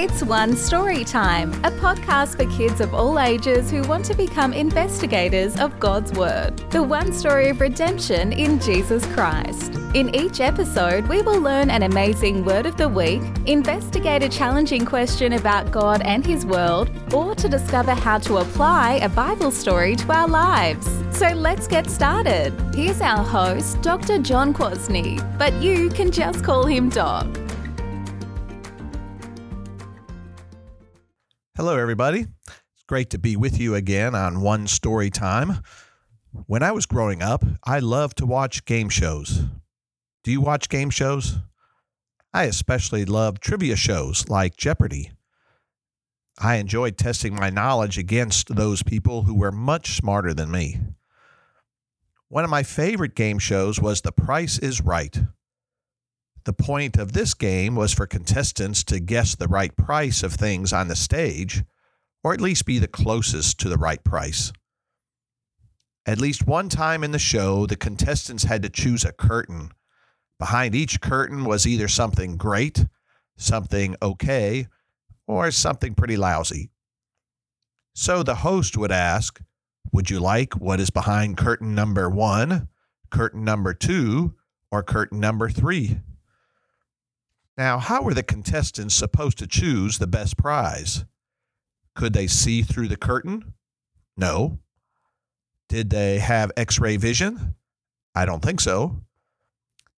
It's One Story Time, a podcast for kids of all ages who want to become investigators of God's Word, the one story of redemption in Jesus Christ. In each episode, we will learn an amazing word of the week, investigate a challenging question about God and His world, or to discover how to apply a Bible story to our lives. So let's get started. Here's our host, Dr. John Quasney, but you can just call him Doc. Hello, everybody. It's great to be with you again on One Story Time. When I was growing up, I loved to watch game shows. Do you watch game shows? I especially loved trivia shows like Jeopardy. I enjoyed testing my knowledge against those people who were much smarter than me. One of my favorite game shows was The Price is Right. The point of this game was for contestants to guess the right price of things on the stage, or at least be the closest to the right price. At least one time in the show, the contestants had to choose a curtain. Behind each curtain was either something great, something okay, or something pretty lousy. So the host would ask, would you like what is behind curtain number 1, curtain number 2, or curtain number 3? Now, how were the contestants supposed to choose the best prize? Could they see through the curtain? No. Did they have X-ray vision? I don't think so.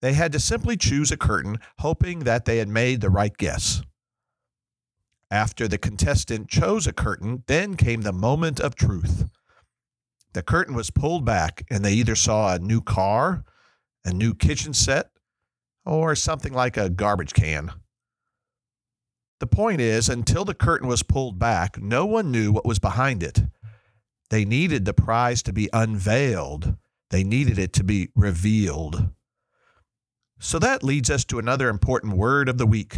They had to simply choose a curtain, hoping that they had made the right guess. After the contestant chose a curtain, then came the moment of truth. The curtain was pulled back, and they either saw a new car, a new kitchen set, or something like a garbage can. The point is, until the curtain was pulled back, no one knew what was behind it. They needed the prize to be unveiled. They needed it to be revealed. So that leads us to another important word of the week.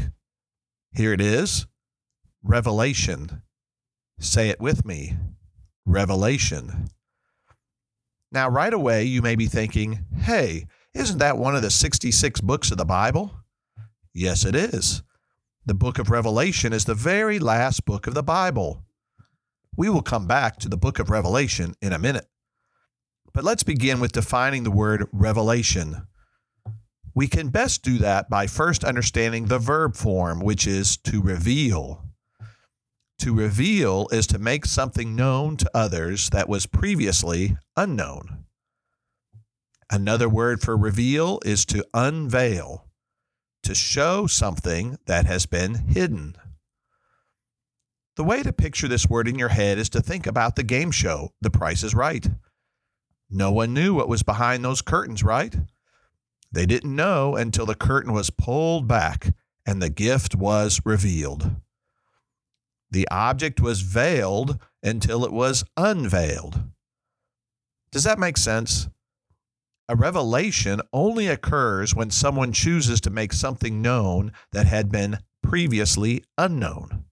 Here it is, revelation. Say it with me, revelation. Now, right away, you may be thinking, hey, isn't that one of the 66 books of the Bible? Yes, it is. The book of Revelation is the very last book of the Bible. We will come back to the book of Revelation in a minute. But let's begin with defining the word revelation. We can best do that by first understanding the verb form, which is to reveal. To reveal is to make something known to others that was previously unknown. Another word for reveal is to unveil, to show something that has been hidden. The way to picture this word in your head is to think about the game show, The Price is Right. No one knew what was behind those curtains, right? They didn't know until the curtain was pulled back and the gift was revealed. The object was veiled until it was unveiled. Does that make sense? A revelation only occurs when someone chooses to make something known that had been previously unknown.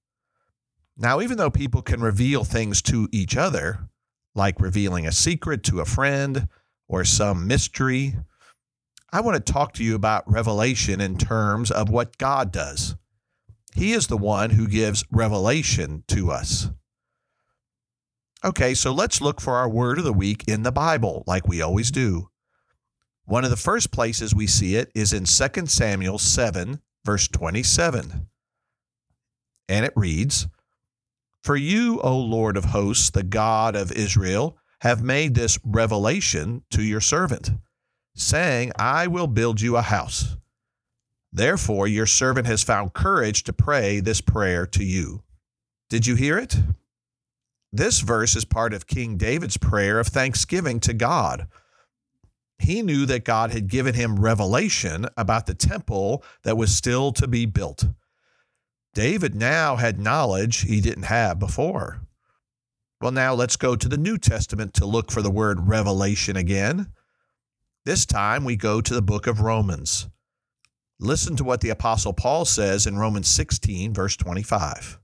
Now, even though people can reveal things to each other, like revealing a secret to a friend or some mystery, I want to talk to you about revelation in terms of what God does. He is the one who gives revelation to us. Okay, so let's look for our word of the week in the Bible, like we always do. One of the first places we see it is in 2 Samuel 7, verse 27. And it reads, "For you, O Lord of hosts, the God of Israel, have made this revelation to your servant, saying, I will build you a house. Therefore, your servant has found courage to pray this prayer to you." Did you hear it? This verse is part of King David's prayer of thanksgiving to God. He knew that God had given him revelation about the temple that was still to be built. David now had knowledge he didn't have before. Well, now let's go to the New Testament to look for the word revelation again. This time we go to the book of Romans. Listen to what the Apostle Paul says in Romans 16, verse 25.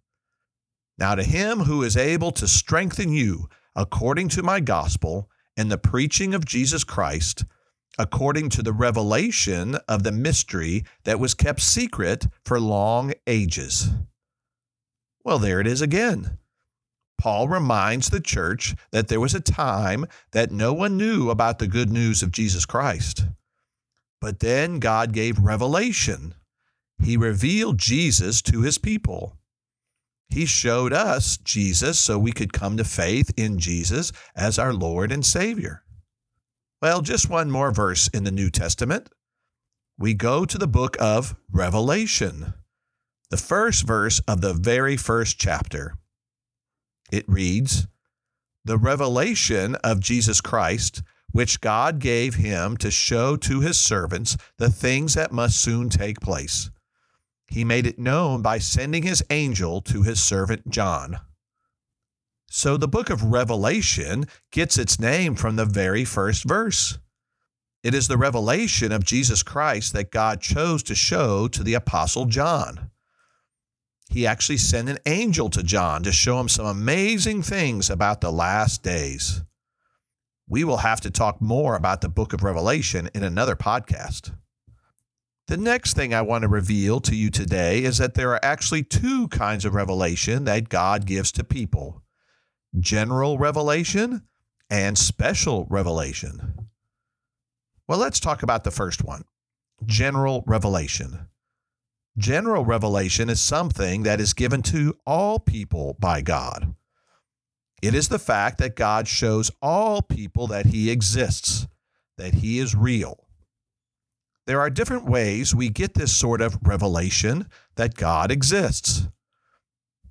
"Now to him who is able to strengthen you according to my gospel, and the preaching of Jesus Christ, according to the revelation of the mystery that was kept secret for long ages." Well, there it is again. Paul reminds the church that there was a time that no one knew about the good news of Jesus Christ. But then God gave revelation. He revealed Jesus to his people. He showed us Jesus so we could come to faith in Jesus as our Lord and Savior. Well, just one more verse in the New Testament. We go to the book of Revelation, the first verse of the very first chapter. It reads, "The revelation of Jesus Christ, which God gave him to show to his servants the things that must soon take place. He made it known by sending his angel to his servant John." So the book of Revelation gets its name from the very first verse. It is the revelation of Jesus Christ that God chose to show to the apostle John. He actually sent an angel to John to show him some amazing things about the last days. We will have to talk more about the book of Revelation in another podcast. The next thing I want to reveal to you today is that there are actually two kinds of revelation that God gives to people: general revelation and special revelation. Well, let's talk about the first one, general revelation. General revelation is something that is given to all people by God. It is the fact that God shows all people that he exists, that he is real. There are different ways we get this sort of revelation that God exists.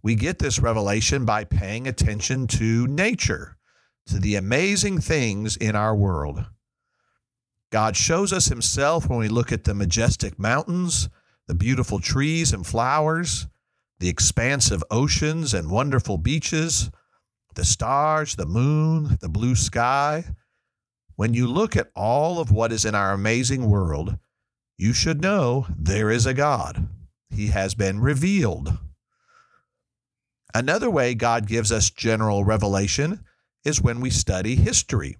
We get this revelation by paying attention to nature, to the amazing things in our world. God shows us himself when we look at the majestic mountains, the beautiful trees and flowers, the expansive oceans and wonderful beaches, the stars, the moon, the blue sky. When you look at all of what is in our amazing world, you should know there is a God. He has been revealed. Another way God gives us general revelation is when we study history.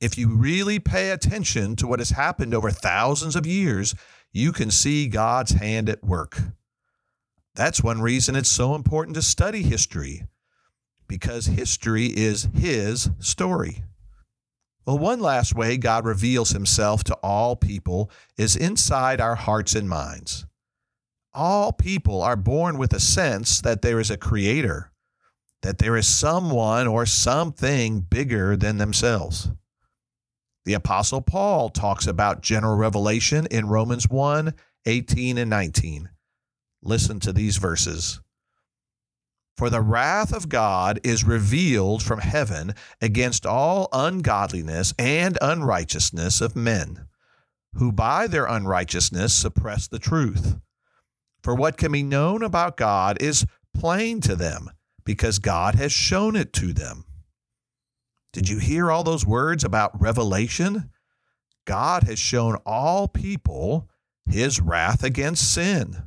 If you really pay attention to what has happened over thousands of years, you can see God's hand at work. That's one reason it's so important to study history, because history is his story. Well, one last way God reveals himself to all people is inside our hearts and minds. All people are born with a sense that there is a creator, that there is someone or something bigger than themselves. The Apostle Paul talks about general revelation in Romans 1:18 and 19. Listen to these verses. "For the wrath of God is revealed from heaven against all ungodliness and unrighteousness of men, who by their unrighteousness suppress the truth. For what can be known about God is plain to them, because God has shown it to them." Did you hear all those words about revelation? God has shown all people his wrath against sin.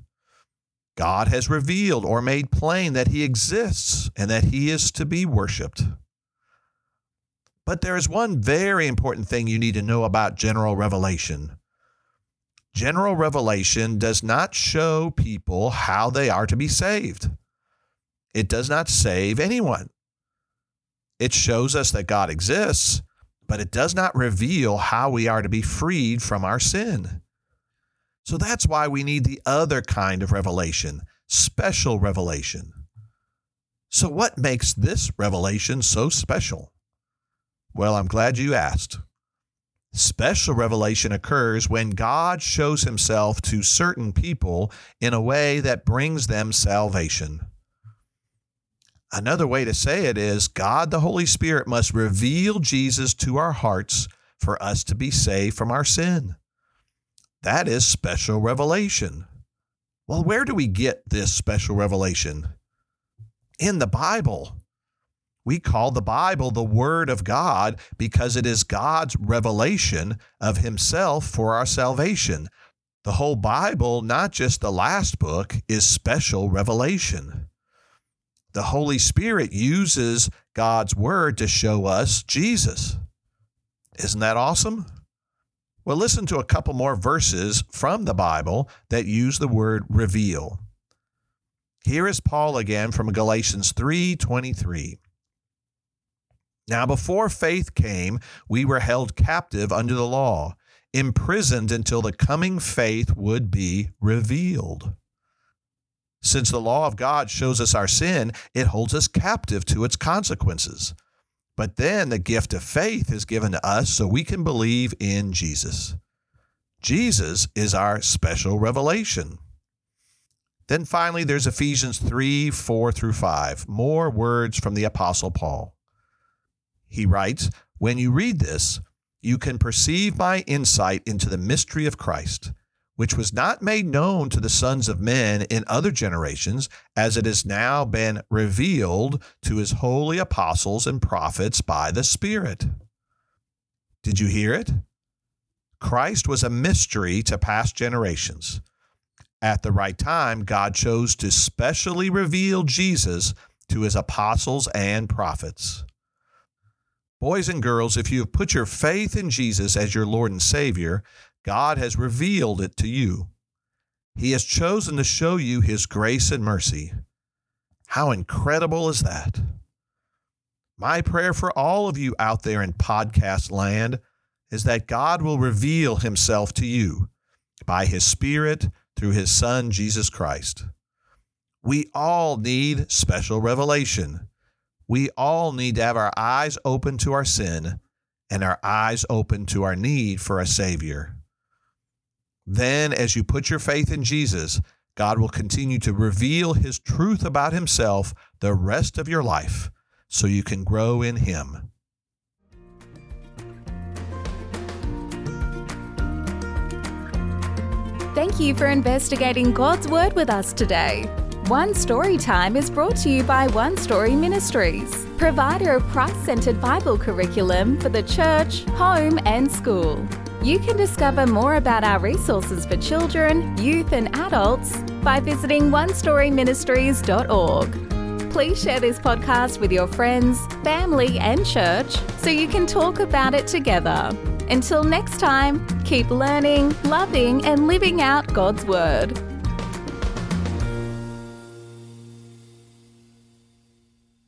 God has revealed or made plain that he exists and that he is to be worshiped. But there is one very important thing you need to know about general revelation. General revelation does not show people how they are to be saved. It does not save anyone. It shows us that God exists, but it does not reveal how we are to be freed from our sin. So that's why we need the other kind of revelation, special revelation. So what makes this revelation so special? Well, I'm glad you asked. Special revelation occurs when God shows himself to certain people in a way that brings them salvation. Another way to say it is God the Holy Spirit must reveal Jesus to our hearts for us to be saved from our sin. That is special revelation. Well, where do we get this special revelation? In the Bible. We call the Bible the Word of God because it is God's revelation of himself for our salvation. The whole Bible, not just the last book, is special revelation. The Holy Spirit uses God's Word to show us Jesus. Isn't that awesome? Well, listen to a couple more verses from the Bible that use the word reveal. Here is Paul again from Galatians 3:23. Now, before faith came, we were held captive under the law, imprisoned until the coming faith would be revealed. Since the law of God shows us our sin, it holds us captive to its consequences. But then the gift of faith is given to us so we can believe in Jesus. Jesus is our special revelation. Then finally, there's Ephesians 3:4-5, more words from the Apostle Paul. He writes, "When you read this, you can perceive my insight into the mystery of Christ, which was not made known to the sons of men in other generations, as it has now been revealed to his holy apostles and prophets by the Spirit." Did you hear it? Christ was a mystery to past generations. At the right time, God chose to specially reveal Jesus to his apostles and prophets. Boys and girls, if you have put your faith in Jesus as your Lord and Savior, God has revealed it to you. He has chosen to show you his grace and mercy. How incredible is that? My prayer for all of you out there in podcast land is that God will reveal himself to you by his Spirit through his Son, Jesus Christ. We all need special revelation. We all need to have our eyes open to our sin and our eyes open to our need for a Savior. Then, as you put your faith in Jesus, God will continue to reveal his truth about himself the rest of your life so you can grow in him. Thank you for investigating God's Word with us today. One Story Time is brought to you by One Story Ministries, provider of Christ-centered Bible curriculum for the church, home, and school. You can discover more about our resources for children, youth, and adults by visiting onestoryministries.org. Please share this podcast with your friends, family, and church so you can talk about it together. Until next time, keep learning, loving, and living out God's Word.